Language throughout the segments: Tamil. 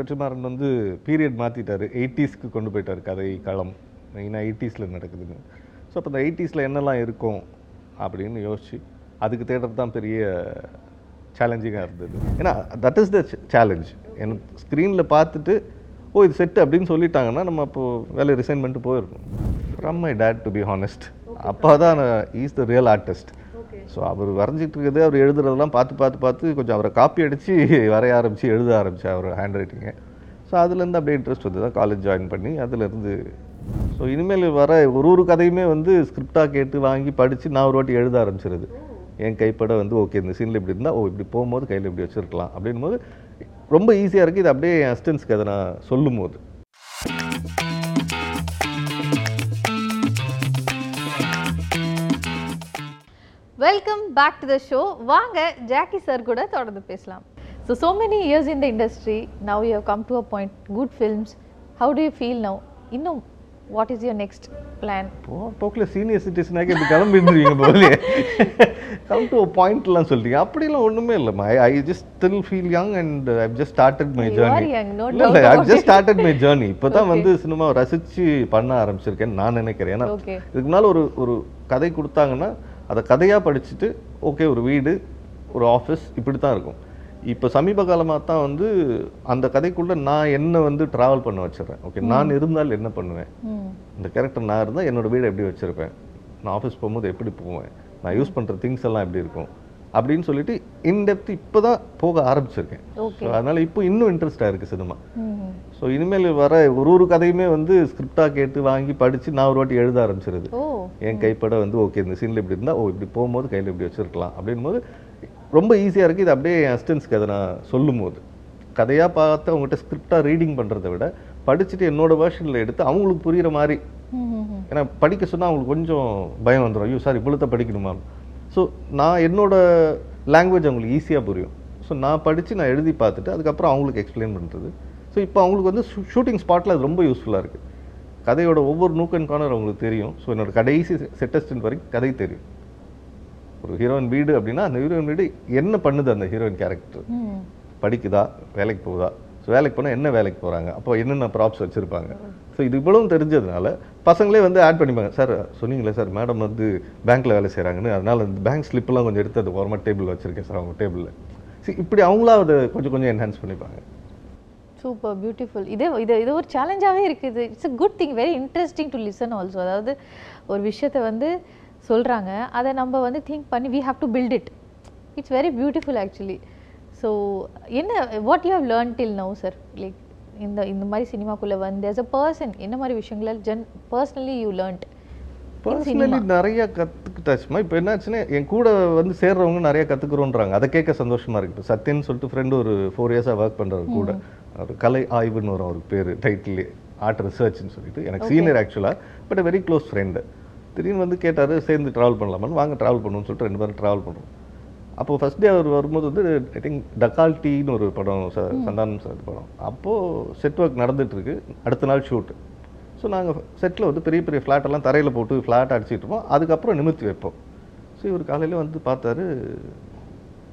வெற்றிமாறன் வந்து பீரியட் மாற்றிட்டார், 80s கொண்டு போயிட்டார் கதை களம், மெயினாக 80s நடக்குதுன்னு. ஸோ அப்போ இந்த 80s என்னெல்லாம் இருக்கும் அப்படின்னு யோசிச்சு அதுக்கு தேட்டர் தான் பெரிய சேலஞ்சிங்காக இருந்தது. ஏன்னா தட் இஸ் த சேலஞ்ச். ஏன்னா ஸ்க்ரீனில் பார்த்துட்டு ஓ இது செட்டு அப்படின்னு சொல்லிட்டாங்கன்னா நம்ம அப்போது வேலை ரிசைன் பண்ணிட்டு போயிருக்கோம். From my dad to be honest, அப்பா தான் is the real artist. So அவர் வரைஞ்சிட்டு இருக்கிறது, அவர் எழுதுறதெல்லாம் பார்த்து கொஞ்சம் அவரை காப்பி அடித்து வரைய ஆரம்பித்து எழுத ஆரம்பிச்சு அவர் ஹேண்ட் ரைட்டிங்கை. ஸோ அதுலேருந்து அப்படியே இன்ட்ரெஸ்ட் வந்து தான் காலேஜ் ஜாயின் பண்ணி அதுலேருந்து. ஸோ இனிமேல் வர ஒரு கதையுமே வந்து ஸ்கிரிப்டாக கேட்டு வாங்கி படித்து நான் ஒரு வாட்டி எழுத ஆரம்பிச்சிருது. என் கைப்பட வந்து ஓகே இந்த சீனில் இப்படி இருந்தால் ஓ இப்படி போகும்போது கையில் இப்படி வச்சுருக்கலாம் அப்படின் போது ரொம்ப ஈஸியாக இருக்குது. இது அப்படியே என் அசிஸ்டன்ட்ஸ்க்கு அதை நான் சொல்லும் போது welcome back to the show. வாங்க ஜாக்கி சார் கூட தொடர்ந்து பேசலாம். So so many years in the industry, now you have come to a point, good films. How do you feel now? இன்னும் what is your next plan? போக்கில் சீனியர் சிட்டிசனாக இப்படி கிளம்பிடுவீங்க போலே. கம் டு அ பாயிண்ட்லாம் சொல்கிறீங்க, அப்படிலாம் ஒன்றுமே இல்லைம்மா. I just still feel young and I've just started my journey. I've just started my journey. இப்போ தான் வந்து சினிமாவை ரசித்து பண்ண ஆரம்பிச்சிருக்கேன்னு நான் நினைக்கிறேன். ஏன்னா இதுக்கு முன்னால் ஒரு கதை கொடுத்தாங்கன்னா அதை கதையாக படிச்சுட்டு ஓகே ஒரு வீடு ஒரு ஆஃபீஸ் இப்படி தான் இருக்கும். இப்போ சமீப காலமாக தான் வந்து அந்த கதைக்குள்ளே நான் என்ன வந்து ட்ராவல் பண்ண வச்சிடறேன். ஓகே நான் இருந்தால் என்ன பண்ணுவேன், இந்த கேரக்டர் நான் இருந்தால் என்னோடய வீடை எப்படி வச்சுருப்பேன், நான் ஆஃபீஸ் போகும்போது எப்படி போவேன், நான் யூஸ் பண்ணுற திங்ஸ் எல்லாம் எப்படி இருக்கும் அப்படின்னு சொல்லிட்டு இன்டெப்த் இப்போ தான் போக ஆரம்பிச்சிருக்கேன். ஸோ அதனால் இப்போ இன்னும் இன்ட்ரெஸ்டாக இருக்குது சினிமா. ஸோ இனிமேல் வர ஒரு கதையுமே வந்து ஸ்கிரிப்டாக கேட்டு வாங்கி படித்து நான் ஒரு வாட்டி எழுத ஆரம்பிச்சிருது. என் கைப்பட வந்து ஓகே இந்த சீனில் இப்படி இருந்தால் ஓ இப்படி போகும்போது கையில் இப்படி வச்சுருக்கலாம் அப்படின் போது ரொம்ப ஈஸியாக இருக்குது. இது அப்படியே என் அசிஸ்டன்ட்ஸ்க்கு அதை நான் சொல்லும் போது கதையாக பார்த்து அவங்ககிட்ட ஸ்கிரிப்டாக ரீடிங் பண்ணுறதை விட படிச்சுட்டு என்னோட வேர்ஷனில் எடுத்து அவங்களுக்கு புரிகிற மாதிரி. ஏன்னா படிக்க சொன்னால் அவங்களுக்கு கொஞ்சம் பயம் வந்துடும், ஐயோ சார் இவ்வளோத்த படிக்கணுமா. ஸோ நான் என்னோடய லாங்குவேஜ் அவங்களுக்கு ஈஸியாக புரியும். ஸோ நான் படித்து நான் எழுதி பார்த்துட்டு அதுக்கப்புறம் அவங்களுக்கு எக்ஸ்பிளைன் பண்ணுறது. ஸோ இப்போ அவங்களுக்கு வந்து ஷூட்டிங் ஸ்பாட்டில் அது ரொம்ப யூஸ்ஃபுல்லாக இருக்குது. கதையோட ஒவ்வொரு நூக் அண்ட் கார்னர் அவங்களுக்கு தெரியும். ஸோ என்னோடய கடைசி செட்டஸ்டன் வரைக்கும் கதை தெரியும். ஒரு ஹீரோயின் வீடு அப்படின்னா அந்த ஹீரோயின் வீடு என்ன பண்ணுது, அந்த ஹீரோயின் கேரக்டர் படிக்குதா, வேலைக்கு போகுதா, ஸோ வேலைக்கு போனால் என்ன வேலைக்கு போகிறாங்க, அப்போ என்னென்ன ப்ராப்ஸ் வச்சுருப்பாங்க. ஸோ இது இவ்வளவும் தெரிஞ்சதுனால பசங்களே வந்து ஆட் பண்ணிப்பாங்க. சார் சொன்னீங்களே சார் மேடம் வந்து பேங்க்கில் வேலை செய்கிறாங்கன்னு, அதனால் அந்த பேங்க் ஸ்லிப்லாம் கொஞ்சம் எடுத்து அது ஓரமாக டேபிள் வச்சுருக்கேன் சார் அவங்க டேபிளில். ஸோ இப்படி அவங்களா அதை கொஞ்சம் என்ஹான்ஸ் பண்ணிப்பாங்க. Super, beautiful. இது ஒரு சேலஞ்சாகவே இருக்குது. It's a good thing, very interesting to listen also. அதாவது ஒரு விஷயத்தை வந்து சொல்கிறாங்க, அதை நம்ம வந்து திங்க் பண்ணி we have to build it. It's very beautiful actually. So என்ன what you have learn till now sir, like இந்த மாதிரி சினிமாக்குள்ளே வந்து ஆஸ் அ பர்சன் என்ன மாதிரி விஷயங்கள பர்சனலி யூ லேர்ன்ட்? பர்சனலி நிறையா கற்றுக்கிட்டாச்சுமா. இப்போ என்னாச்சுன்னா என் கூட வந்து சேர்றவங்க நிறையா கற்றுக்குறோன்றாங்க, அதை கேட்க சந்தோஷமாக இருக்குது. இப்போ சத்யன்னு சொல்லிட்டு ஃப்ரெண்டு ஒரு 4 years ஒர்க் பண்ணுறவர் கூட, அவர் கலை ஆய்வுன்னு வரும் அவருக்கு பேர், டைட்டில் ஆர்ட் ரிசர்ச்னு சொல்லிட்டு, எனக்கு சீனியர் ஆக்சுவலாக பட் வெரி க்ளோஸ் ஃப்ரெண்டு. திடீர்னு வந்து கேட்டார் சேர்ந்து ட்ராவல் பண்ணலாமான்னு. வாங்க ட்ராவல் பண்ணுன்னு சொல்லிட்டு 2 பேரும் ட்ராவல் பண்ணுறோம். அப்போது ஃபஸ்ட் டே அவர் வரும்போது வந்து ஐ திங்க் டக்கால்டின்னு ஒரு படம், சந்தானம் சார் படம், அப்போது செட் ஒர்க் நடந்துகிட்ருக்கு. அடுத்த நாள் ஷூட்டு. ஸோ நாங்கள் செட்டில் வந்து பெரிய பெரிய ஃப்ளாட்டெல்லாம் தரையில் போட்டு ஃப்ளாட் அடிச்சுட்டு இருப்போம், அதுக்கப்புறம் நிமித்தி வைப்போம். ஸோ இவர் காலையில் வந்து பார்த்தாரு,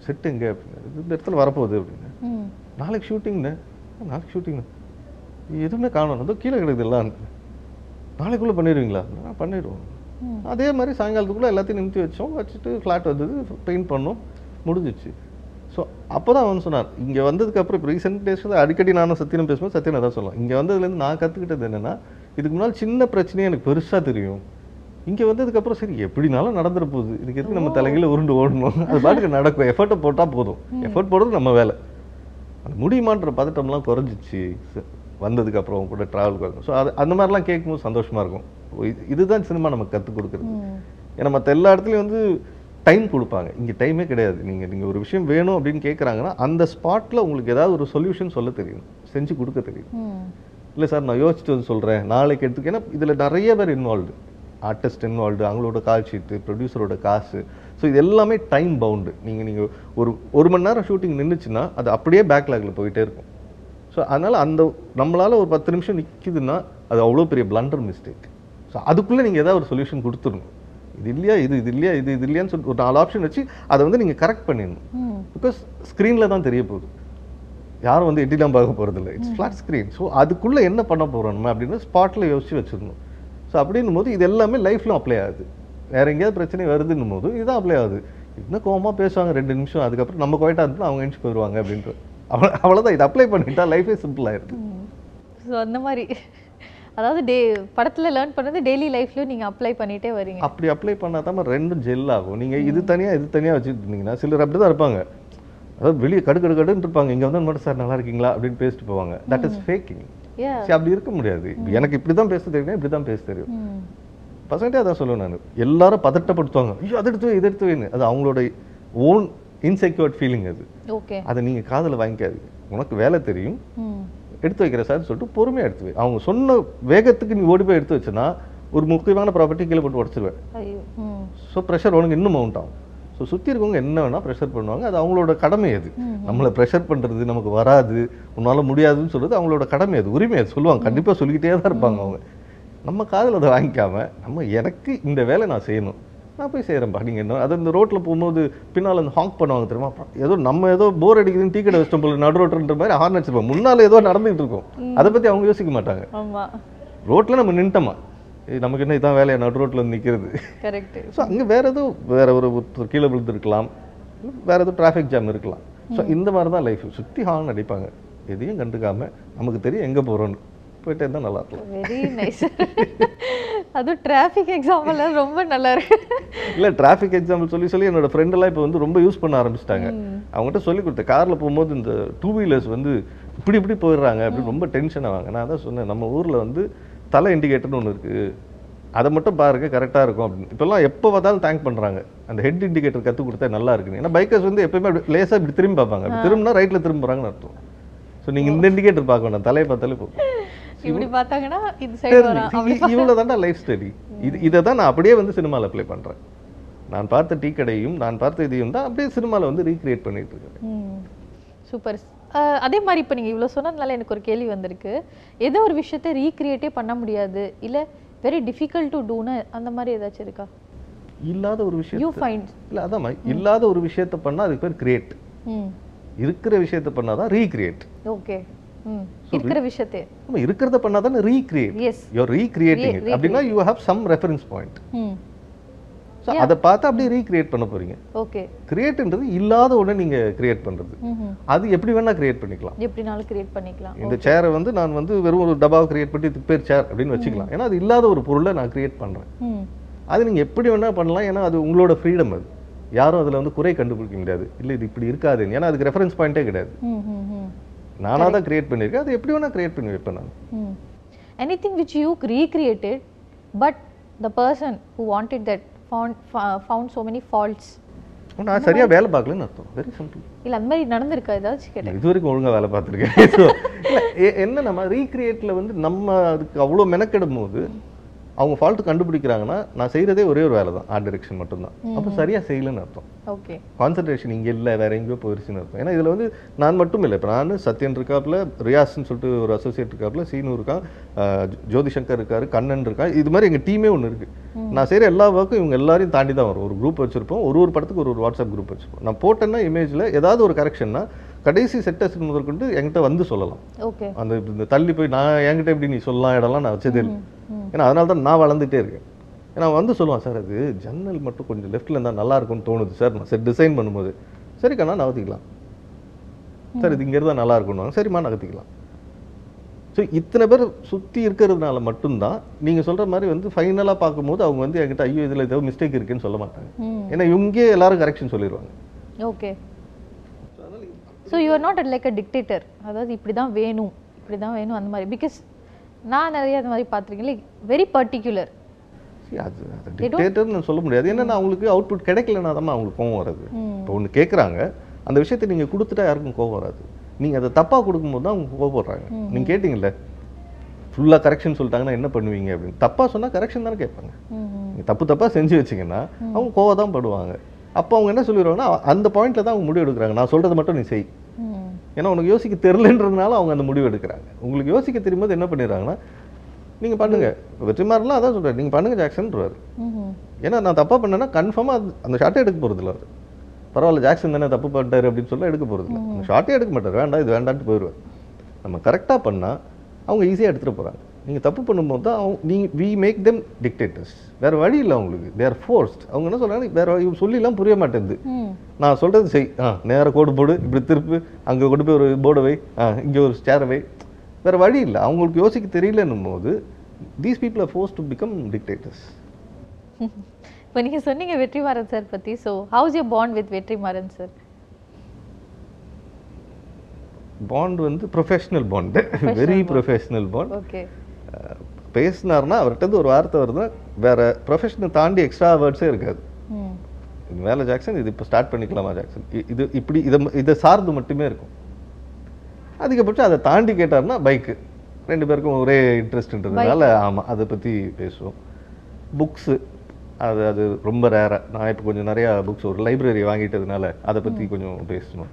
செட்டு எங்கே அப்படின்னு, இந்த இடத்துல வரப்போகுது அப்படின்னு. நாளைக்கு ஷூட்டிங்ண்ணே, நாளைக்கு ஷூட்டிங்ண்ணே, எதுவுமே காணணும், அதுவும் கீழே கிடையாது எல்லாம், நாளைக்குள்ளே பண்ணிடுவீங்களா? பண்ணிடுவோம். அதே மாதிரி சாயங்காலத்துக்குள்ளே எல்லாத்தையும் நிமித்தி வச்சோம், வச்சுட்டு ஃப்ளாட் வந்தது, பெயிண்ட் பண்ணோம், முடிஞ்சிச்சு. ஸோ அப்போ தான் அவன் சொன்னார், இங்கே வந்ததுக்கப்புறம் இப்போ ரீசெண்ட் டேஸில் அடிக்கடி நானும் சத்தியனும் பேசும்போது சத்தியனை தான் சொல்லலாம், இங்கே வந்ததுலேருந்து நான் கற்றுக்கிட்டது என்னென்னா இதுக்கு முன்னால் சின்ன பிரச்சனையே எனக்கு பெருசாக தெரியும், இங்கே வந்ததுக்கப்புறம் சரி எப்படினாலும் நடந்துற போகுது, இதுக்கு எதுக்கு நம்ம தலையில் உருண்டு ஓடணும், அது பாட்டுக்கு நடக்கும், எஃபர்ட்டை போட்டால் போதும், எஃபர்ட் போடுறது நம்ம வேலை, அது முடியுமான்ற பதட்டம்லாம் குறைஞ்சிச்சு வந்ததுக்கப்புறம் கூட ட்ராவல் குறைக்கும். ஸோ அது அந்த மாதிரிலாம் கேட்கும்போது சந்தோஷமாக இருக்கும். இதுதான் சினிமா நமக்கு கற்றுக் கொடுக்குறது. ஏன்னா மற்ற எல்லா இடத்துலையும் வந்து டைம் கொடுப்பாங்க, இங்கே டைமே கிடையாது. நீங்கள் ஒரு விஷயம் வேணும் அப்படின்னு கேட்குறாங்கன்னா அந்த ஸ்பாட்டில் உங்களுக்கு ஏதாவது ஒரு சொல்யூஷன் சொல்ல தெரியும், செஞ்சு கொடுக்க தெரியும். இல்லை சார் நான் யோசிச்சுட்டு வந்து சொல்கிறேன் நாளைக்கு எடுத்துக்க. ஏன்னா இதில் நிறைய பேர் இன்வால்வ்டு, ஆர்டிஸ்ட் இன்வால்வ்டு, அவங்களோட கால் ஷீட்டு, ப்ரொடியூசரோட காசு. ஸோ இது எல்லாமே டைம் பவுண்டு. நீங்கள் ஒரு மணி நேரம் ஷூட்டிங் நின்றுச்சுன்னா அது அப்படியே பேக்லாகில் போயிட்டே இருக்கும். ஸோ அதனால் அந்த நம்மளால் ஒரு 10 நிமிஷம் நிற்கிதுன்னா அது அவ்வளோ பெரிய பிளண்டர் மிஸ்டேக். ஸோ அதுக்குள்ளே நீங்கள் ஏதாவது ஒரு சொல்யூஷன் கொடுத்துடணும். இது இல்லையா, இது இல்லையா, இது இல்லையான்னு சொல்லிட்டு ஒரு 4 ஆப்ஷன் வச்சு அதை வந்து நீங்கள் கரெக்ட் பண்ணிடணும். பிகாஸ் ஸ்க்ரீனில் தான் தெரிய போகுது. யாரும் வந்து எட்டிலாம் பார்க்க போகிறதில்ல, இட்ஸ் ஃப்ளாட் ஸ்க்ரீன். ஸோ அதுக்குள்ளே என்ன பண்ண போகிறோம் நம்ம அப்படின்னு ஸ்பாட்டில் யோசிச்சு வச்சுருந்தோம். ஸோ அப்படின்னும் போது இது எல்லாமே லைஃப்லாம் அப்ளை ஆகுது. வேறு எங்கேயாவது பிரச்சனை வருதுன்னும் போது இதான் அப்ளை ஆகுது. இன்னும் கோவமாக பேசுவாங்க 2 நிமிஷம், அதுக்கப்புறம் நம்ம கோயிட்டாக இருந்துட்டு அவங்க எஞ்சி போயிடுவாங்க அப்படின்ற, அவ்வளோதான். இது அப்ளை பண்ணிட்டா லைஃபே சிம்பிள் ஆகிடுது. ஸோ அந்த மாதிரி அதாவது படத்தில் லேர்ன் பண்ணது டெய்லி லைஃப்லையும் நீங்கள் அப்ளை பண்ணிகிட்டே வரீங்க. அப்படி அப்ளை பண்ணாதாம ரெண்டும் ஜெல் ஆகும். நீங்கள் இது தனியாக வச்சுட்டு இருந்தீங்கன்னா சிலர் அப்படி தான் இருப்பாங்க. அதாவது வெளியே கடுன்னு இருப்பாங்க, இங்கே வந்து மட்டும் சார் நல்லா இருக்கீங்களா அப்படின்னு பேசிட்டு போவாங்க. That is faking. அப்படி இருக்க முடியாது. எனக்கு இப்படி தான் பேச தெரியும், இப்படி தான் பேச தெரியும். பசங்கள்கிட்ட அதான் சொல்லுவேன் நான். எல்லாரும் பதட்டப்படுத்துவாங்க, ஐயோ அது எடுத்து இது எடுத்து வேணும். அது அவங்களோட ஓன் இன்செக்யூர்ட் ஃபீலிங். அது ஓகே, அதை நீங்கள் காதில் வாங்கிக்காது. உனக்கு வேலை தெரியும், எடுத்து வைக்கிற சார்ன்னு சொல்லிட்டு பொறுமையாக எடுத்து வை. அவங்க சொன்ன வேகத்துக்கு நீ ஓடி போய் எடுத்து வச்சுன்னா ஒரு முக்கியமான ப்ராப்பர்ட்டி கீழே போட்டு உடச்சிடுவேன். ஸோ ப்ரெஷர் உனக்கு இன்னும் மவுண்ட் ஆகும். ஸோ சுற்றி இருக்கவங்க என்ன வேணால் ப்ரெஷர் பண்ணுவாங்க, அது அவங்களோட கடமை. அது நம்மளை ப்ரெஷர் பண்ணுறது, நமக்கு வராது உன்னால் முடியாதுன்னு சொல்கிறது அவங்களோட கடமை, அது உரிமை, அது சொல்லுவாங்க. கண்டிப்பாக சொல்லிக்கிட்டே தான் இருப்பாங்க அவங்க. நம்ம காதில் அதை வாங்கிக்காமல் நம்ம எனக்கு இந்த வேலை நான் செய்யணும், நான் போய் செய்கிறேன்ப்பா நீங்கள் என்ன. அது இந்த ரோட்டில் போகும்போது பின்னால் அந்த ஹாங்க் பண்ணுவாங்க தெரியுமா, ஏதோ நம்ம ஏதோ போர் அடிக்குதுன்னு டீ கடை வச்சிட்டோம் போல நடு ரோட்டுன்ற மாதிரி ஹார்ன் அடிச்சிருப்போம். முன்னால் ஏதோ நடந்துகிட்டு இருக்கோம், அதை பற்றி அவங்க யோசிக்க மாட்டாங்க. ரோட்டில் நம்ம நின்ட்டோமா, நமக்கு என்ன இதான் வேலையை நடு ரோட்டில் வந்து நிற்கிறது. கரெக்ட். ஸோ அங்கே வேறு எதுவும் வேறு ஒரு கீழே விழுந்துருக்கலாம், வேறு எதுவும் டிராஃபிக் ஜாம் இருக்கலாம். ஸோ இந்த மாதிரி தான் லைஃப். சுற்றி ஹார்ன் அடிப்பாங்க, எதையும் கண்டுக்காமல் நமக்கு தெரியும் எங்கே போகிறோன்னு போயிட்டே இருந்தால் நல்லா இருக்கும். Very nice. அதுவும் டிராஃபிக் எக்ஸாம்பிள் ரொம்ப நல்லா இருக்கு. இல்லை ட்ராஃபிக் எக்ஸாம்பிள் சொல்லி சொல்லி என்னோட ஃப்ரெண்டெல்லாம் இப்போ வந்து ரொம்ப யூஸ் பண்ண ஆரம்பிச்சிட்டாங்க. அவங்ககிட்ட சொல்லி கொடுத்தேன், காரில் போகும்போது இந்த 2 வீலர்ஸ் வந்து இப்படி இப்படி போயிடுறாங்க அப்படின்னு ரொம்ப டென்ஷன் ஆவாங்க. நான் தான் சொன்னேன், நம்ம ஊரில் வந்து தலை இண்டிகேட்டர்னு ஒன்று இருக்குது, அதை மட்டும் பாருங்க கரெக்டாக இருக்கும் அப்படின்னு. இப்போல்லாம் எப்போ பார்த்தாலும் தேங்க் பண்ணுறாங்க, அந்த ஹெட் இண்டிகேட்டர் கற்றுக் கொடுத்தா நல்லா இருக்குன்னு. ஏன்னா பைக்கர்ஸ் வந்து எப்போயுமே அப்படி லேசாக இப்படி திரும்பி பார்ப்பாங்க, அப்படி திரும்பினா ரைட்டில் திரும்ப போகிறாங்கன்னு அர்த்தம். ஸோ நீங்கள் இந்த இண்டிகேட்டர் பார்க்க வேண்டாம், தலையை பார்த்தாலே போகும். இப்படி பார்த்தாங்கன்னா இது சைடு வரும். இவ்வளோ தாண்டா லைஃப் ஸ்டடி. இதை தான் நான் அப்படியே வந்து சினிமாவில் அப்ளை பண்ணுறேன். நான் பார்த்த டீ கடையும் நான் பார்த்த இதையும் தான் அப்படியே சினிமாவில் வந்து ரீக்ரியேட் பண்ணிட்டு இருக்கேன். சூப்பர். அதே மாதிரி இப்போ நீங்கள் இவ்வளோ சொன்னதுனால எனக்கு ஒரு கேள்வி வந்திருக்கு, ஏதோ ஒரு விஷயத்தை ரீக்ரியேட்டே பண்ண முடியாது, இல்லை வெரி டிஃபிகல்ட் டு டூன்னு அந்த மாதிரி ஏதாச்சும் இருக்கா? இல்லாத ஒரு விஷயம் யூ ஃபைண்ட். இல்லை அதாம்மா, இல்லாத ஒரு விஷயத்தை பண்ணால் அதுக்கு பேர் கிரியேட். இருக்கிற விஷயத்தை பண்ணால் தான் ரீக்ரியேட். ஓகே, இருக்கிற விஷயத்தை நம்ம இருக்கிறத பண்ணால் தான் recreate. Yes, you are recreating it. அப்படின்னா you have some reference point. So அதை பார்த்து அப்படியே ரீக்ரியேட் பண்ண போறீங்க. ஓகே, கிரியேட்ன்றது இல்லாத ஒன்று நீங்கள் கிரியேட் பண்ணுறது. அது எப்படி வேணா கிரியேட் பண்ணிக்கலாம், எப்படினாலும் கிரியேட் பண்ணிக்கலாம். இந்த சேரை வந்து நான் வந்து வெறும் ஒரு டப்பாவை கிரியேட் பண்ணி இதுக்கு பேர் சேர் அப்படின்னு வச்சுக்கலாம். ஏன்னா அது இல்லாத ஒரு பொருளை நான் கிரியேட் பண்ணுறேன். அது நீங்கள் எப்படி வேணா பண்ணலாம். ஏன்னா அது உங்களோட ஃப்ரீடம். அது யாரும் அதில் வந்து குறை கண்டுபிடிக்க முடியாது, இல்லை இது இப்படி இருக்காது, ஏன்னா அதுக்கு ரெஃபரன்ஸ் பாயிண்டே கிடையாது. நானாக தான் கிரியேட் பண்ணியிருக்கேன், அது எப்படி வேணா கிரியேட் பண்ணி வைப்பேன் நான். Anything which you recreated but the person who wanted that found so many faults. நான் சரியா வேலை பார்க்கலன்னு அர்த்தம். Very simple. இல்ல அந்த மாதிரி நடந்துருக்கா ஏதாச்சும் கேட்டேன்? இது வரைக்கும் ஒழுங்காக வேலை பார்த்துருக்கேன். என்ன நம்ம ரீக்ரியேட்டில் வந்து நம்ம அதுக்கு அவ்வளோ மெனக்கிடும் போது அவங்க ஃபால்ட் கண்டுபிடிக்கிறாங்கன்னா நான் செய்கிறதே ஒரே ஒரு வேலை தான், ஆர்ட் டிரெக்ஷன் மட்டும்தான். அப்போ சரியாக செய்யலைன்னு அர்த்தம். ஓகே, கான்சன்ட்ரேஷன் இங்கே இல்லை, வேற எங்கேயோ போயிருச்சுன்னு அர்த்தம். ஏன்னா இதில் வந்து நான் மட்டும் இல்லை, இப்போ நான் சத்யன் இருக்காப்புல, ரியாஸ்ன்னு சொல்லிட்டு ஒரு அசோசியேட் இருக்காப்புல, சீனு இருக்கான், ஜோதிசங்கர் இருக்காரு, கண்ணன் இருக்கா, இது மாதிரி எங்கள் டீமே ஒன்று இருக்குது. நான் செய்கிற எல்லா ஒர்க்கும் இவங்க எல்லாரையும் தாண்டி தான் வரும். ஒரு குரூப் வச்சுருப்போம், ஒரு படத்துக்கு ஒரு வாட்ஸ்அப் குரூப் வச்சுருப்போம். நான் போட்டேன்னா இமேஜில் ஏதாவது ஒரு கரெக்ஷன்னா கடைசி செட்டர்ஸ் முதற்கொண்டு என்கிட்ட வந்து சொல்லலாம். ஓகே, அந்த தள்ளி போய் நான் என்கிட்ட எப்படி நீ சொல்லலாம் இடம்லாம் நான் வச்சதே இல்லை. ஏன்னா அதனால தான் நான் வளர்ந்துகிட்டே இருக்கேன். ஏன்னா வந்து சொல்லுவான், சார் அது ஜன்னல் மட்டும் கொஞ்சம் லெஃப்ட்டில் இருந்தால் நல்லா இருக்கும்னு தோணுது சார், நான் சார் டிசைன் பண்ணும்போது. சரிக்கா நான் நகர்த்திக்கலாம் சார், இது இங்கே இருந்தால் நல்லா இருக்குன்னு. சரிம்மா நகர்த்திக்கலாம். ஸோ இத்தனை பேர் சுற்றி இருக்கிறதுனால மட்டும்தான் நீங்கள் சொல்கிற மாதிரி வந்து ஃபைனலாக பார்க்கும்போது அவங்க வந்து என்கிட்ட ஐயோ இதில் ஏதோ மிஸ்டேக் இருக்குன்னு சொல்ல மாட்டாங்க. ஏன்னா இங்கே எல்லாரும் கரெக்ஷன் சொல்லிடுவாங்க. Okay, so you're not like a dictator. அதாவது இப்படி தான் வேணும் அந்த மாதிரி. பிகாஸ் நான் நிறைய அந்த மாதிரி பார்த்துருக்கேன், லைக் வெரி பர்டிகுலர். அது டிக்டேட்டர்னு சொல்ல முடியாது. ஏன்னா அவங்களுக்கு அவுட்புட் கிடைக்கலன்னா தான் அவங்களுக்கு கோவம் வராது. இப்போ ஒன்று கேட்குறாங்க, அந்த விஷயத்தை நீங்கள் கொடுத்துட்டா யாருக்கும் கோவம் வராது. நீங்கள் அதை தப்பாக கொடுக்கும்போது தான் அவங்க கோவப்படுறாங்க. நீங்கள் கேட்டிங்கல்ல ஃபுல்லாக கரெக்ஷன் சொல்லிட்டாங்கன்னா என்ன பண்ணுவீங்க அப்படின்னு. தப்பாக சொன்னால் கரெக்ஷன் தானே கேட்பாங்க. நீங்கள் தப்பாக செஞ்சு வச்சிங்கன்னா அவங்க கோவம் தான் படுவாங்க. அப்போ அவங்க என்ன சொல்லிடுவாங்கன்னா அந்த பாயிண்ட்டில் தான் அவங்க முடிவு எடுக்கிறாங்க, நான் சொல்கிறத மட்டும் நீ செய். ஏன்னா உனக்கு யோசிக்க தெரிலன்றதுனால அவங்க அந்த முடிவு எடுக்கிறாங்க. உங்களுக்கு யோசிக்க தெரியும்போது என்ன பண்ணிடுறாங்கன்னா நீங்கள் பண்ணுங்கள். இப்போ வெற்றிமாறன்லாம் அதான் சொல்கிறார், நீங்கள் பண்ணுங்கள் ஜாக்சன்றாரு. ஏன்னா நான் தப்பாக பண்ணேன்னா கன்ஃபார்மாக அந்த ஷார்ட்டை எடுக்க போகிறதில்ல. பரவாயில்ல ஜாக்சன் தானே தப்பு பண்ணிட்டாரு அப்படின்னு சொல்ல எடுக்க போகிறது இல்லை, ஷார்ட்டே எடுக்க மாட்டார், வேண்டாம் இது வேண்டான்ட்டு போயிடுவேன். நம்ம கரெக்டாக பண்ணால் அவங்க ஈஸியாக எடுத்துகிட்டு போகிறாங்க. நீங்கள் தப்பு பண்ணும்போது தான் அவங்க வி மேக் தெம் டிக்டேட்டர்ஸ். வேறு வழி இல்லை அவங்களுக்கு, தேர் ஃபோர்ஸ்ட். அவங்க என்ன சொல்கிறாங்க, வேறு இவங்க சொல்லிலாம் புரிய மாட்டேங்குது. நான் சொல்கிறது செய், நேராக கோடு போடு, இப்படி திருப்பு, அங்கே கொண்டு போய் ஒரு போர்டு வை, இங்கே ஒரு சேரை வை, வேறு வழி இல்லை. அவங்களுக்கு யோசிக்க தெரியலன்னும் போது these people are force to become dictators. இப்போ நீங்கள் சொன்னீங்க வெற்றி மாறன் சார் பற்றி. So how's your bond with Vetri Maaran sir? Bond வந்து professional bond, very professional bond. Okay, பேசினார்னா அவர்கிட்ட ஒரு வார்த்தை வருதுன்னா வேறு ப்ரொஃபஷனை தாண்டி எக்ஸ்ட்ரா வேர்ட்ஸே இருக்காது. இது மேலே ஜாக்சன், இது இப்போ ஸ்டார்ட் பண்ணிக்கலாமா ஜாக்சன், இது இப்படி இதை சார்ந்து மட்டுமே இருக்கும். அதிகபட்சம் அதை தாண்டி கேட்டார்னா பைக்கு, ரெண்டு பேருக்கும் ஒரே இன்ட்ரெஸ்ட்ன்றதுனால ஆமாம் அதை பற்றி பேசுவோம். புக்ஸு அது அது ரொம்ப ரேராக, நான் இப்போ கொஞ்சம் நிறையா புக்ஸ் ஒரு லைப்ரரி வாங்கிட்டதுனால அதை பற்றி கொஞ்சம் பேசணும்.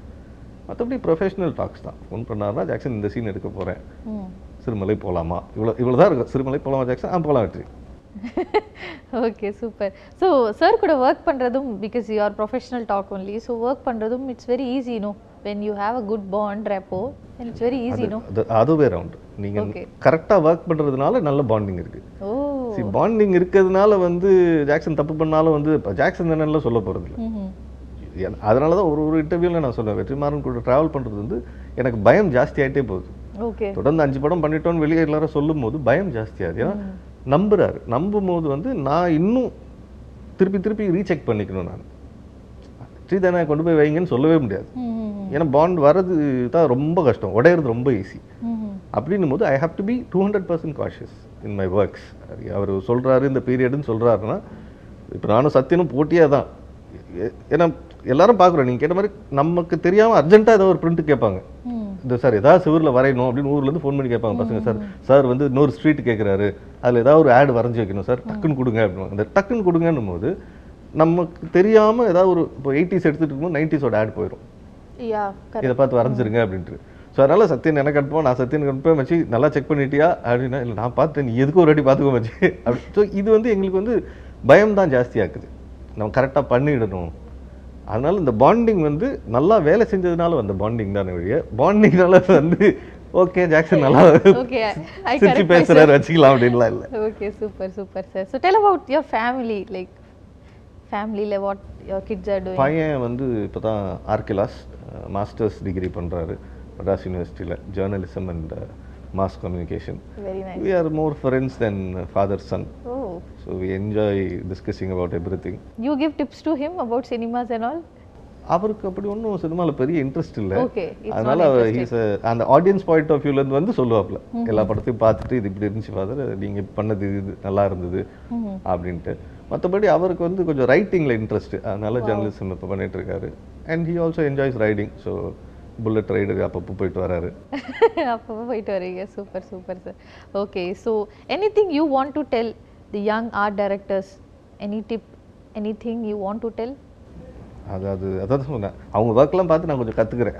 மற்றபடி ப்ரொஃபஷனல் டாக்ஸ் தான். ஃபோன் பண்ணார்னா ஜாக்சன் இந்த சீன் எடுக்க போகிறேன், சிறுமலை போகலாமா, இவ்வளோ தான் இருக்கும். சிறுமலை போகலாமா ஜாக்சன், போகலாம் Vetri. Okay super. So sir கூட ஒர்க் பண்ணுறதும், because you are professional talk only, so work பண்ணுறதும் it's very easy no, when you have a good bond rapport and it's very easy no. That way around நீங்க கரெக்ட்டா வர்க் பண்றதுனால நல்ல பாண்டிங் இருக்கு. ஓ see bonding இருக்குதுனால வந்து ஜாக்சன் தப்பு பண்ணாலும் வந்து ஜாக்சன் என்னன்னு சொல்ல போறது இல்ல. அதனால தான் ஒரு இன்டர்வியூல நான் சொல்றேன், வெற்றி மாறன் கூட டிராவல் பண்றது வந்து எனக்கு பயம் ஜாஸ்தியாயிட்டே போகுது. ஓகே, தொடர்ந்து 5 படம் பண்ணிட்டோம்னு வெளிய எல்லாரும் சொல்லும்போது பயம் ஜாஸ்தியாது. ஏன்னா நம்பும்போது வந்து நான் இன்னும் திருப்பி திருப்பி ரீசெக் பண்ணிக்கணும். நான் சரி தானே கொண்டு போய் வைங்கன்னு சொல்லவே முடியாது. ஏன்னா பாண்ட் வர்றது தான் ரொம்ப கஷ்டம், உடையிறது ரொம்ப ஈஸி. அப்படின்னும் போது I have to be 200% cautious in my works. அவர் சொல்கிறாரு இந்த பீரியடுன்னு சொல்கிறாருன்னா, இப்போ நானும் சத்தியனும் போட்டியாக தான். ஏன்னா எல்லாரும் பார்க்குறோம், நீங்கள் கேட்ட மாதிரி நமக்கு தெரியாமல் அர்ஜென்ட்டாக ஏதாவது ஒரு பிரிண்ட் கேட்பாங்க. இந்த சார் ஏதாவது சிவரில் வரையணும் அப்படின்னு ஊர்லேருந்து ஃபோன் பண்ணி கேட்பாங்க பசங்க. சார் சார் வந்து இன்னொரு ஸ்ட்ரீட் கேட்குறாரு, அதில் ஏதாவது ஒரு ஆடு வரைஞ்சி வைக்கணும் சார், டக்குன்னு கொடுங்க அப்படின்னு. அந்த டக்குன்னு கொடுங்கன்னும் போது நமக்கு தெரியாமல் ஏதாவது ஒரு இப்போ 80s எடுத்துகிட்டு இருக்கும்போது 90s ஆட் போயிடும், இதை பார்த்து வரைஞ்சிருங்க அப்படின்ட்டு. ஸோ அதனால் சத்தியன் எனக்கு அனுப்போம், நான் சத்தியனுக்கு அனுப்பேன் மச்சி நல்லா செக் பண்ணிட்டியா அப்படின்னா, இல்லை நான் பார்த்துட்டேன், நீ எதுக்கு ஒரு வாட்டி பார்த்துக்கோ மச்சி அப்படி. ஸோ இது வந்து எங்களுக்கு வந்து பயம் தான் ஜாஸ்தியாக்குது, நம்ம கரெக்டாக பண்ணிடணும். அதனால் இந்த பாண்டிங் வந்து நல்லா வேலை செஞ்சதுனால வந்த பாண்டிங் தானே வழியே. பாண்டிங்னால வந்து ஓகே ஜாக்சன் நல்லா சிரிச்சு பேசுகிறாரு வச்சுக்கலாம் அப்படின்லாம் இல்லை. Okay super super sir. So tell about your family, like ஃபேமிலியில் what your kids are doing? பையன் வந்து இப்போ தான் ஆர்கிலாஸ் மாஸ்டர்ஸ் டிகிரி பண்ணுறாரு மட்ராஸ் யூனிவர்சிட்டியில், journalism and mass communication. We are more friends then father son. So we enjoy discussing about every thing. You give tips to him about cinemas and all? அவருக்கு அப்படி ஒன்றும் சினிமாவில் பெரிய இன்ட்ரெஸ்ட் இல்லை. அதனால் ஹீஸ் அந்த ஆடியன்ஸ் பாயிண்ட் ஆஃப் வியூலேருந்து வந்து சொல்லுவாப்பில் எல்லா படத்தையும் பார்த்துட்டு இது இப்படி இருந்துச்சு ஃபாதர், நீங்கள் பண்ணது இது நல்லா இருந்தது அப்படின்ட்டு. மற்றபடி அவருக்கு வந்து கொஞ்சம் ரைட்டிங்கில் இன்ட்ரெஸ்ட்டு, அதனால ஜேர்னலிசம் இப்போ பண்ணிட்டு இருக்காரு. And he also enjoys riding, so bullet ride அப்பப்போ போயிட்டு வராரு. அப்பப்போ போயிட்டு வரீங்க, super super sir. Okay, so any thing you want to tell the young art directors, any tip, any thing you want to tell? அதாவது சொன்னேன், அவங்க ஒர்க்லாம் பார்த்து நான் கொஞ்சம் கற்றுக்கிறேன்.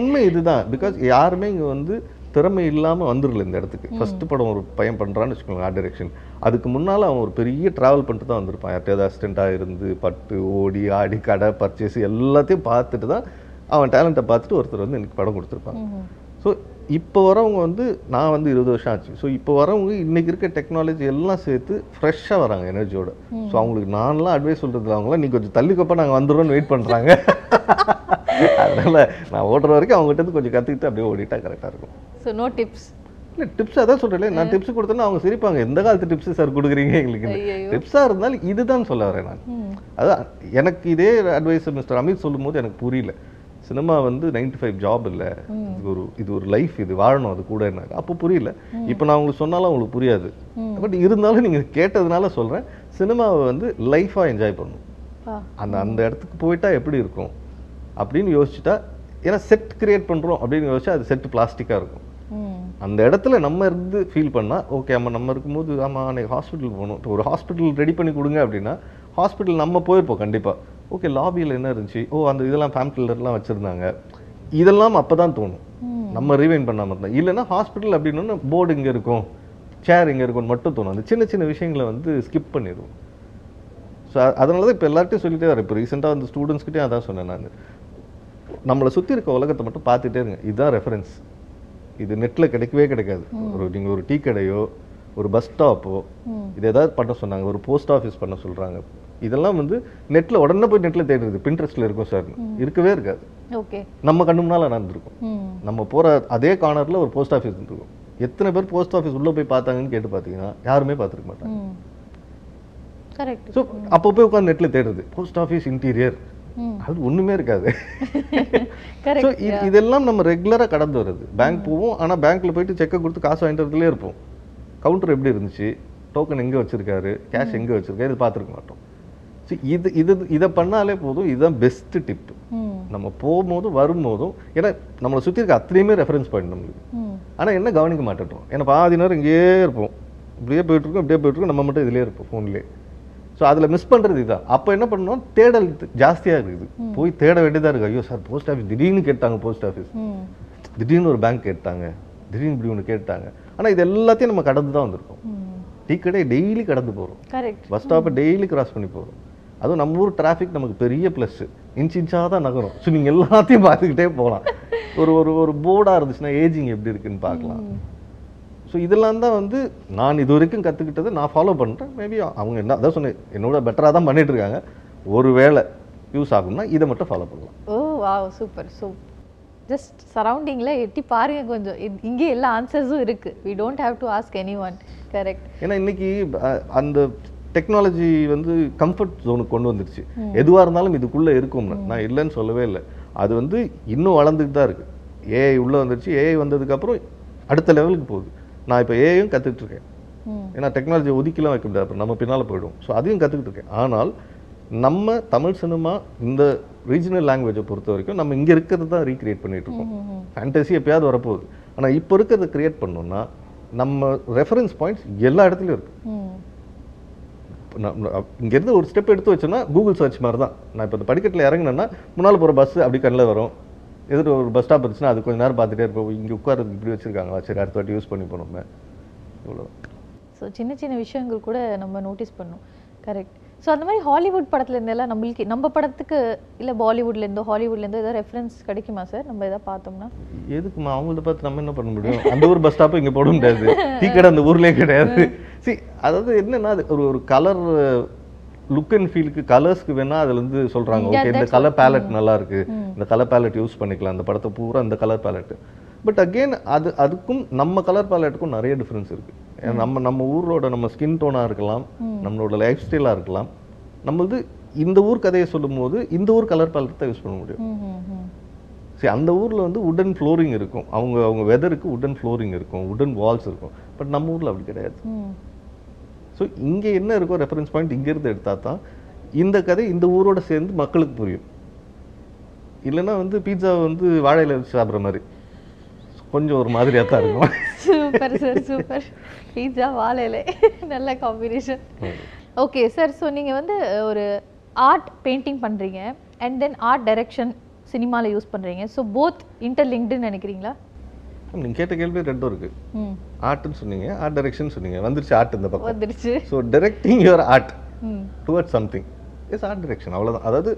உண்மை இதுதான், பிகாஸ் யாருமே இங்கே வந்து திறமை இல்லாமல் வந்துடல இந்த இடத்துக்கு. ஃபஸ்ட்டு படம் ஒரு பையன் பண்ணுறான்னு வச்சுக்கோங்க ஆர்ட் டைரக்ஷன், அதுக்கு முன்னால் அவன் ஒரு பெரிய ட்ராவல் பண்ணிட்டு தான் வந்திருப்பான். யார்கிட்ட அசிஸ்டண்ட்டாக இருந்து பட்டு ஓடி ஆடி கடை பர்ச்சேஸ் எல்லாத்தையும் பார்த்துட்டு தான் அவன் டேலண்ட்டை பார்த்துட்டு ஒருத்தர் வந்து எனக்கு படம் கொடுத்துருப்பாங்க. ஸோ இப்போ வரவங்க வந்து நான் வந்து 20 வருஷம் ஆச்சு. ஸோ இப்போ வரவங்க இன்றைக்கி இருக்க டெக்னாலஜி எல்லாம் சேர்த்து ஃப்ரெஷ்ஷாக வராங்க எனர்ஜியோட. ஸோ அவங்களுக்கு நான்லாம் அட்வைஸ் சொல்கிறதுல அவங்களாம் நீ கொஞ்சம் தள்ளிக்கப்போ நாங்கள் வந்துடுறோன்னு வெயிட் பண்ணுறாங்க. அதனால் நான் ஓடுற வரைக்கும் அவங்ககிட்ட கொஞ்சம் கற்றுக்கிட்டு அப்படியே ஓடிட்டா கரெக்டாக இருக்கும். So no tips? இல்லை, டிப்ஸ் அதான் சொல்கிறேன், நான் டிப்ஸ் கொடுத்தேன்னா அவங்க சிரிப்பாங்க, எந்த காலத்து டிப்ஸு சார் கொடுக்குறீங்க எங்களுக்கு. டிப்ஸாக இருந்தாலும் இதுதான் சொல்ல வரேன் நான். அதான் எனக்கு இதே அட்வைஸ் மிஸ்டர் அமித் சொல்லும் போது எனக்கு புரியல. சினிமா வந்து 9 to 5 ஜாப் இல்லை, இது ஒரு லைஃப், இது வாழணும், அது கூட என்ன. அப்போ புரியல, இப்போ நான் உங்களுக்கு சொன்னாலும் உங்களுக்கு புரியாது. பட் இருந்தாலும் நீங்கள் கேட்டதுனால சொல்கிறேன், சினிமாவை வந்து லைஃபாக என்ஜாய் பண்ணணும். அந்த இடத்துக்கு போயிட்டா எப்படி இருக்கும் அப்படின்னு யோசிச்சுட்டா, ஏன்னா செட் கிரியேட் பண்ணுறோம் அப்படின்னு யோசிச்சா அது செட்டு பிளாஸ்டிக்காக இருக்கும். அந்த இடத்துல நம்ம இருந்து ஃபீல் பண்ணால் ஓகே, ஆமாம் நம்ம இருக்கும்போது ஆமாம் அன்றைக்கி ஹாஸ்பிட்டல் போகணும், இப்போ ஒரு ஹாஸ்பிட்டல் ரெடி பண்ணி கொடுங்க அப்படின்னா ஹாஸ்பிட்டல் நம்ம போயிருப்போம் கண்டிப்பாக. ஓகே லாபியில் என்ன இருந்துச்சு, ஓ அந்த இதெல்லாம் ஃபேம்கில்லர்லாம் வச்சுருந்தாங்க, இதெல்லாம் அப்போ தான் தோணும். நம்ம ரீவைண்ட் பண்ணாமல் தான். இல்லைன்னா ஹாஸ்பிட்டல் அப்படின்னா போர்டு இங்கே இருக்கும், சேர் இங்கே இருக்கும்னு மட்டும் தோணும். அந்த சின்ன சின்ன விஷயங்களை வந்து ஸ்கிப் பண்ணிடுவோம். ஸோ ஸோ அதனால தான் இப்போ எல்லார்ட்டையும் சொல்லிட்டே வரேன். இப்போ ரீசெண்டாக அந்த ஸ்டூடெண்ட்ஸ்கிட்டே அதான் சொன்னேன், நான் நம்மளை சுற்றி இருக்க உலகத்தை மட்டும் பார்த்துட்டே இருங்க, இதுதான் ரெஃபரன்ஸ். இது நெட்டில் கிடைக்கவே கிடைக்காது. ஒரு நீங்கள் ஒரு டீ கடையோ ஒரு பஸ் ஸ்டாப்போ இது ஏதாவது பண்ண சொன்னாங்க, ஒரு போஸ்ட் ஆஃபீஸ் பண்ண சொல்கிறாங்க, இதெல்லாம் வந்து நெட்டில் உடனே போய் நெட்டில் தேடுறது பின்ட்ரெஸ்ட்டில் இருக்கும் சார், இருக்கவே இருக்காது. ஓகே, நம்ம கண்ணு முன்னால் நடந்துருக்கும். நம்ம போகிற அதே கார்னரில் ஒரு போஸ்ட் ஆஃபீஸ் இருந்துருக்கும். எத்தனை பேர் போஸ்ட் ஆஃபீஸ் உள்ளே போய் பார்த்தாங்கன்னு கேட்டு பார்த்தீங்கன்னா யாருமே பார்த்துருக்க மாட்டாங்க. கரெக்ட். ஸோ அப்போ போய் உட்காந்து நெட்டில் தேடுறது போஸ்ட் ஆஃபீஸ் இன்டீரியர், அது ஒன்றுமே இருக்காது. ஸோ இதெல்லாம் நம்ம ரெகுலராக கடந்து வருது. பேங்க் போவோம், ஆனால் பேங்க்கில் போயிட்டு செக்கை கொடுத்து காசு வாங்கிட்டு வரதுலேயே இருப்போம். கவுண்டர் எப்படி இருந்துச்சு, டோக்கன் எங்கே வச்சுருக்காரு, கேஷ் எங்கே வச்சுருக்காரு, இது பார்த்துருக்க மாட்டோம். ஸோ இது இது இதை பண்ணாலே போதும். இதுதான் பெஸ்ட்டு டிப்பு. நம்ம போகும்போதும் வரும்போதும், ஏன்னா நம்மளை சுற்றி இருக்க அத்தனையுமே ரெஃபரன்ஸ் பாயிண்ட் நம்மளுக்கு. ஆனால் என்ன கவனிக்க மாட்டோம், ஏன்னா பாதி நேரம் இங்கேயே இருப்போம், இப்படியே போயிட்டுருக்கோம், இப்படியே போயிட்டுருக்கோம், நம்ம மட்டும் இதிலே இருப்போம் ஃபோன்லேயே. ஸோ அதில் மிஸ் பண்ணுறது இதுதான். அப்போ என்ன பண்ணணும், தேடல் ஜாஸ்தியாக இருக்குது, போய் தேட வேண்டியதாக இருக்குது. ஐயோ சார் போஸ்ட் ஆஃபீஸ் திடீர்னு கேட்டாங்க, போஸ்ட் ஆஃபீஸ் திடீர்னு ஒரு பேங்க் கேட்டாங்க, திடீர்னு இப்படி ஒன்று கேட்டாங்க. ஆனால் இது எல்லாத்தையும் நம்ம கடந்து தான் வந்திருக்கோம். டீ கடை டெய்லி கடந்து போகிறோம், கரெக்ட். பஸ் ஸ்டாப்பை டெய்லி கிராஸ் பண்ணி போகிறோம். அதுவும் நம்ம ஊர் டிராஃபிக் நமக்கு பெரிய ப்ளஸ், இன்ச்சின்ச்சாக தான் நகரும். ஸோ நீங்கள் எல்லாத்தையும் பார்த்துக்கிட்டே போகலாம். ஒரு ஒரு ஒரு போர்டாக இருந்துச்சுன்னா ஏஜிங் எப்படி இருக்குன்னு பார்க்கலாம். ஸோ இதெல்லாம் தான் வந்து நான் இது வரைக்கும் கற்றுக்கிட்டதை நான் ஃபாலோ பண்ணுறேன். மேபி அவங்க என்ன அதான் சொன்னேன், என்னோட பெட்டராக தான் பண்ணிட்டு இருக்காங்க. ஒரு வேளை யூஸ் ஆகும்னா இதை மட்டும் ஃபாலோ பண்ணலாம். ஓ வா, சூப்பர். ஸோ ஜஸ்ட் சரௌண்டிங்கில் எட்டி பாருங்க கொஞ்சம், இங்கே எல்லா ஆன்சர்ஸும் இருக்குது. We don't have to ask any one. Correct. ஏன்னா இன்றைக்கி அந்த டெக்னாலஜி வந்து கம்ஃபர்ட் ஜோனுக்கு கொண்டு வந்துருச்சு. எதுவாக இருந்தாலும் இதுக்குள்ளே இருக்கும்னு நான் இல்லைன்னு சொல்லவே இல்லை. அது வந்து இன்னும் வளர்ந்துட்டு தான் இருக்குது. ஏஐ உள்ளே வந்துருச்சு. ஏஐ வந்ததுக்கப்புறம் அடுத்த லெவலுக்கு போகுது. நான் இப்போ ஏஐயும் கற்றுக்கிட்டு இருக்கேன். ஏன்னா டெக்னாலஜி ஒதுக்கிலாம் வைக்க முடியாது, அப்புறம் நம்ம பின்னால் போய்டும். ஸோ அதையும் கற்றுக்கிட்டு இருக்கேன். ஆனால் நம்ம தமிழ் சினிமா இந்த ரீஜனல் லாங்குவேஜை பொறுத்த வரைக்கும் நம்ம இங்கே இருக்கிறது தான் ரீக்ரியேட் பண்ணிகிட்டு இருக்கோம். ஃபேண்டசி எப்போயாவது வரப்போகுது. ஆனால் இப்போ இருக்கிறத க்ரியேட் பண்ணோம்னா நம்ம ரெஃபரன்ஸ் பாயிண்ட்ஸ் எல்லா இடத்துலையும் இருக்குது. இங்கேருந்து ஒரு ஸ்டெப் எடுத்து வச்சோன்னா கூகுள் சர்ச் மாதிரி தான். நான் இப்போ இந்த படிக்கட்டில் இறங்கினேன்னா முன்னால் போகிற பஸ்ஸு அப்படி கண்ணில் வரும். எதிர்த்து ஒரு பஸ் ஸ்டாப் இருந்துச்சுன்னா அது கொஞ்சம் நேரம் பார்த்துட்டே இருப்போம். இங்கே உட்காரது இப்படி வச்சுருக்காங்களா, சரி அடுத்த வாட்டி யூஸ் பண்ணி போனோம். இவ்வளோ. ஸோ சின்ன சின்ன விஷயங்கள் கூட நம்ம நோட்டீஸ் பண்ணோம். கரெக்ட். ஸோ அந்த மாதிரி ஹாலிவுட் படத்தில் இருந்தெல்லாம் நம்மளுக்கு நம்ம படத்துக்கு இல்லை பாலிவுட்லேருந்தோ ஹாலிவுட்லேருந்தோ ஏதாவது ரெஃபரன்ஸ் கிடைக்குமா சார்? நம்ம எதாவது பார்த்தோம்னா எதுக்குமா அவங்கள்ட்ட பார்த்து நம்ம என்ன பண்ண முடியும்? அந்த ஊர் பஸ் ஸ்டாப்பை இங்கே போட முடியாது, டீ கடை அந்த ஊர்லேயே கிடையாது. சரி, அதாவது என்னென்னா அது ஒரு ஒரு கலர் லுக் அண்ட் ஃபீலுக்கு கலர்ஸ்க்கு வேணால் அதில் வந்து சொல்கிறாங்க, ஓகே இந்த கலர் பேலட் நல்லாயிருக்கு, இந்த கலர் பேலட் யூஸ் பண்ணிக்கலாம், அந்த படத்தை பூரா இந்த கலர் பேலட்டு. பட் அகெயின் அதுக்கும் நம்ம கலர் பேலட்டுக்கும் நிறைய டிஃப்ரென்ஸ் இருக்குது. ஏன்னா நம்ம ஊரோட நம்ம ஸ்கின் டோனாக இருக்கலாம், நம்மளோட லைஃப் ஸ்டைலாக இருக்கலாம். நம்மளது இந்த ஊர் கதையை சொல்லும் போது இந்த ஊர் கலர் பேலட் தான் யூஸ் பண்ண முடியும். சரி, அந்த ஊரில் வந்து உடன் ஃப்ளோரிங் இருக்கும், அவங்க அவங்க வெதருக்கு உடன் ஃப்ளோரிங் இருக்கும், உடன் வால்ஸ் இருக்கும். பட் நம்ம ஊரில் அப்படி கிடையாது. ஸோ இங்கே என்ன இருக்கோ ரெஃபரன்ஸ் பாயிண்ட் இங்கேருந்து எடுத்தால் தான் இந்த கதை இந்த ஊரோடு சேர்ந்து மக்களுக்கு புரியும். இல்லைன்னா வந்து பீட்சாவை வந்து வாழையில் வச்சு சாப்பிட்ற மாதிரி கொஞ்சம் ஒரு மாதிரியாக தான் இருக்கும். Super sir, super. பீட்சா வாழையில நல்ல காம்பினேஷன். ஓகே சார், ஸோ நீங்கள் வந்து ஒரு ஆர்ட் பெயிண்டிங் பண்ணுறீங்க அண்ட் தென் ஆர்ட் டைரக்ஷன் சினிமாவில் யூஸ் பண்ணுறீங்க. ஸோ போத் இன்டர்லிங்க்டுன்னு நினைக்கிறீங்களா? நீங்கள் கேட்ட கேள்வி ரெண்டும் இருக்குது. ஆர்ட்னு சொன்னீங்க, ஆர்ட் டைரக்ஷன் சொன்னீங்க, வந்துருச்சு ஆர்ட் இந்த பக்கம் வந்துருச்சு. So directing your art towards something is art direction, அவ்வளோதான். அதாவது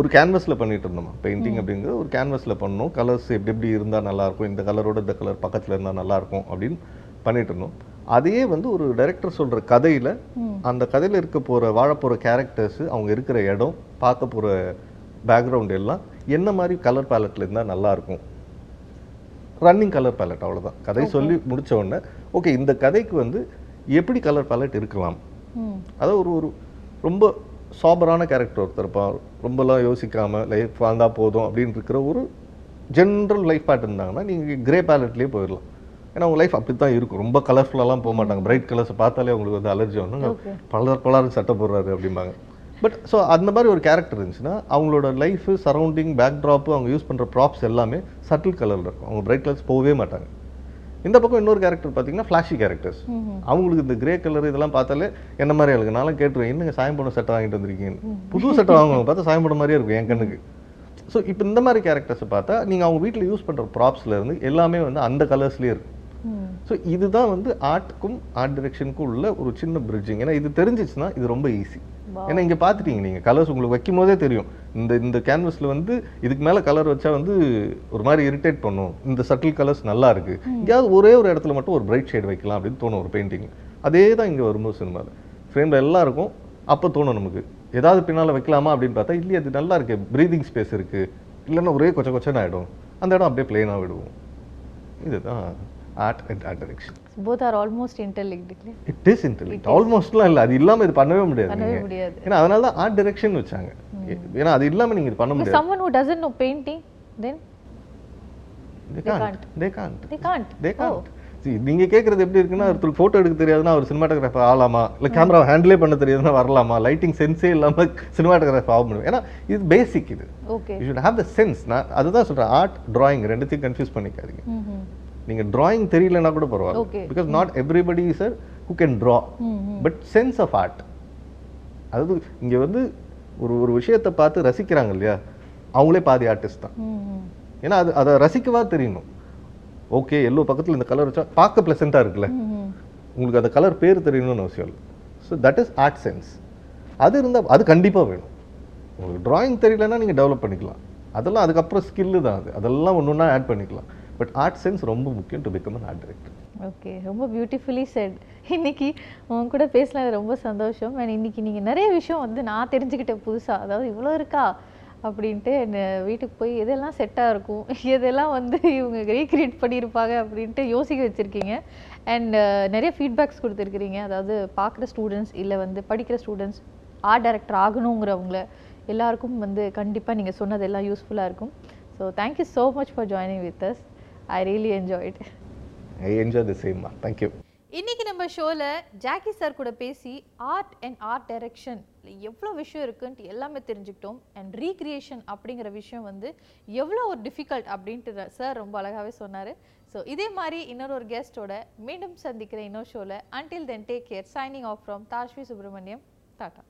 ஒரு கேன்வஸில் பண்ணிகிட்டு இருந்தோம் பெயிண்டிங் அப்படிங்கிறது. ஒரு கேன்வஸில் பண்ணணும், கலர்ஸ் எப்படி எப்படி இருந்தால் நல்லாயிருக்கும், இந்த கலரோட இந்த கலர் பக்கத்தில் இருந்தால் நல்லாயிருக்கும் அப்படின்னு பண்ணிகிட்டு இருந்தோம். அதையே வந்து ஒரு டைரக்டர் சொல்கிற கதையில் அந்த கதையில் இருக்க போகிற வாழப்போகிற கேரக்டர்ஸு, அவங்க இருக்கிற இடம், பார்க்க போகிற பேக்ரவுண்ட் எல்லாம் என்ன மாதிரி கலர் பேலட்டில் இருந்தால் நல்லாயிருக்கும். ரன்னிங் கலர் பேலட், அவ்வளோதான். கதை சொல்லி முடித்த உடனே ஓகே இந்த கதைக்கு வந்து எப்படி கலர் பேலட் இருக்கலாம். அதாவது ஒரு ஒரு ரொம்ப சாபரான கேரக்டர் ஒருத்தர், ரொம்பலாம் யோசிக்காமல் லைஃப் வாழ்ந்தால் போதும் அப்படின்னு இருக்கிற ஒரு ஜென்ரல் லைஃப் பேட்டர்ன் இருந்தாங்கன்னா நீங்கள் கிரே பேலட்லேயே போயிடலாம். ஏன்னா அவங்க லைஃப் அப்படி தான் இருக்கும், ரொம்ப கலர்ஃபுல்லாலாம் போக மாட்டாங்க. பிரைட் கலர்ஸை பார்த்தாலே அவங்களுக்கு வந்து அலர்ஜி ஒன்று, பலர் பலர் சட்டை போடுறாரு அப்படிம்பாங்க. பட் ஸோ அந்த மாதிரி ஒரு கேரக்டர் இருந்துச்சுன்னா அவங்களோட லைஃபு, சரௌண்டிங், பேக்ட்ராப்பு, அவங்க யூஸ் பண்ணுற ப்ராப்ஸ் எல்லாமே சட்டில் கலரில் இருக்கும். அவங்க பிரைட் கலர்ஸ் போகவே மாட்டாங்க. இந்த பக்கம் இன்னொரு கேரக்டர் பார்த்தீங்கன்னா ஃப்ளாஷி கேரக்டர்ஸ், அவங்களுக்கு இந்த கிரே கலர் இதெல்லாம் பார்த்தாலே என்ன மாதிரி ஆளுக்கு நானும் கேட்டுருவேன், என்னங்க சாயம் போன சட்டை வாங்கிட்டு வந்திருக்கீங்கன்னு. புது சட்டை வாங்குவாங்க, பார்த்தா சாயம் போன மாதிரியே இருக்கும் என் கண்ணுக்கு. ஸோ இப்போ இந்த மாதிரி கேரக்டர்ஸை பார்த்தா நீங்கள் அவங்க வீட்டில் யூஸ் பண்ணுற ப்ராப்ஸ்லேருந்து எல்லாமே வந்து அந்த கலர்ஸ்லேயே இருக்கும். ஸோ இதுதான் வந்து ஆர்ட்டுக்கும் ஆர்ட் டிரெக்ஷனுக்கும் உள்ள ஒரு சின்ன பிரிட்ஜிங். ஏன்னா இது தெரிஞ்சிச்சுன்னா இது ரொம்ப ஈஸி. ஏன்னா இங்கே பார்த்துட்டீங்க நீங்கள் கலர்ஸ் உங்களுக்கு வைக்கும் போதே தெரியும். இந்த கேன்வஸில் வந்து இதுக்கு மேலே கலர் வச்சா வந்து ஒரு மாதிரி இரிட்டேட் பண்ணும், இந்த சட்டில் கலர்ஸ் நல்லா இருக்குது, இங்கேயாவது ஒரே ஒரு இடத்துல மட்டும் ஒரு பிரைட் ஷேட் வைக்கலாம் அப்படின்னு தோணும் ஒரு பெயிண்டிங். அதே தான் இங்கே வரும்போது சினிமாவில் ஃப்ரேமில் எல்லாருக்கும் அப்போ தோணும் நமக்கு ஏதாவது பின்னால் வைக்கலாமா அப்படின்னு பார்த்தா இல்லையே அது நல்லா இருக்குது, ப்ரீதிங் ஸ்பேஸ் இருக்குது, இல்லைன்னா ஒரே கொச்ச கொச்சன்னு ஆகிடும், அந்த இடம் அப்படியே பிளெயினாக விடுவோம். இதுதான் art and art direction. So both are almost interlinked. It is interlinked. Almostலாம் இல்லை, அது இல்லாமல் இது பண்ணவே முடியாது. ஏன்னா அதனால தான் ஆர்ட் டைரக்ஷன் வச்சாங்க, ஏன்னா அது இல்லாமல் நீங்கள் இது பண்ண முடியாது. Someone who doesn't know painting, then they can't. நீங்கள் கேட்குறது எப்படி இருக்குன்னா, ஒருத்தர் ஃபோட்டோ எடுக்க தெரியாதுன்னா அவர் சினிமாட்டோகிராஃபர் ஆகலாமா, இல்லை கேமரா ஹேண்டிலே பண்ண தெரியாதுன்னா வரலாமா, லைட்டிங் சென்ஸே இல்லாமல் சினிமாட்டோகிராஃபர் ஆக முடியும். ஏன்னா இது பேசிக், இது you should have the sense. நான் அதுதான் சொல்கிறேன், ஆர்ட் ட்ராயிங் ரெண்டுத்தையும் கன்ஃபியூஸ் பண்ணிக்காதீங்க. நீங்கள் ட்ராயிங் தெரியலன்னா கூட பரவாயில்ல, because not everybody is a who can draw, but sense of art. அதாவது இங்கே வந்து ஒரு ஒரு விஷயத்தை பார்த்து ரசிக்கிறாங்க இல்லையா, அவங்களே பாதி ஆர்டிஸ்ட் தான். ஏன்னா அது அதை ரசிக்கவா தெரியணும். ஓகே எல்லோ பக்கத்தில் இந்த கலர் வச்சா பார்க்க ப்ளசண்ட்டாக இருக்குல்ல, உங்களுக்கு அந்த கலர் பேர் தெரியணும்னு அவசியம் இல்லை. So that is art sense. அது இருந்தால் அது கண்டிப்பாக வேணும். உங்களுக்கு ட்ராயிங் தெரியலன்னா நீங்கள் டெவலப் பண்ணிக்கலாம், அதெல்லாம் அதுக்கப்புறம் ஸ்கில்லு தான், அது அதெல்லாம் ஒன்று ஒன்றா ஆட் பண்ணிக்கலாம். பட் ஆர்ட் சென்ஸ் ரொம்ப முக்கியம் to become an art director. Okay, ரொம்ப பியூட்டிஃபுல்லி செட். இன்றைக்கி உங்க கூட பேசினது ரொம்ப சந்தோஷம். அண்ட் இன்றைக்கி நீங்கள் நிறைய விஷயம் வந்து நான் தெரிஞ்சுக்கிட்டேன் புதுசாக, அதாவது இவ்வளோ இருக்கா அப்படின்ட்டு. என்ன வீட்டுக்கு போய் எதெல்லாம் செட்டாக இருக்கும், எதெல்லாம் வந்து இவங்க ரீக்ரியேட் பண்ணியிருப்பாங்க அப்படின்ட்டு யோசிக்க வச்சுருக்கீங்க. அண்ட் நிறைய ஃபீட்பேக்ஸ் கொடுத்துருக்கிறீங்க, அதாவது பார்க்குற ஸ்டூடெண்ட்ஸ் இல்லை வந்து படிக்கிற ஸ்டூடெண்ட்ஸ் ஆர்ட் டைரக்டர் ஆகணுங்கிறவங்கள எல்லாருக்கும் வந்து கண்டிப்பாக நீங்கள் சொன்னதெல்லாம் யூஸ்ஃபுல்லாக இருக்கும். So thank you so much for joining with us. I really enjoyed. I enjoyed the same, ma. Thank you. இன்னைக்கு நம்ம ஷோல ஜாக்கி சார் கூட பேசி ஆர்ட் அண்ட் ஆர்ட் டைரக்ஷன் எவ்வளோ விஷயம் இருக்குன்ட்டு எல்லாமே தெரிஞ்சுக்கிட்டோம். அண்ட் ரீக்ரியேஷன் அப்படிங்கிற விஷயம் வந்து எவ்வளோ ஒரு டிஃபிகல்ட் அப்படின்ட்டு சார் ரொம்ப அழகாகவே சொன்னார். ஸோ இதே மாதிரி இன்னொரு ஒரு கெஸ்டோட மீண்டும் சந்திக்கிற இன்னொரு ஷோவில். Until then take care. Signing off from Tashvi Subramaniam. Tata.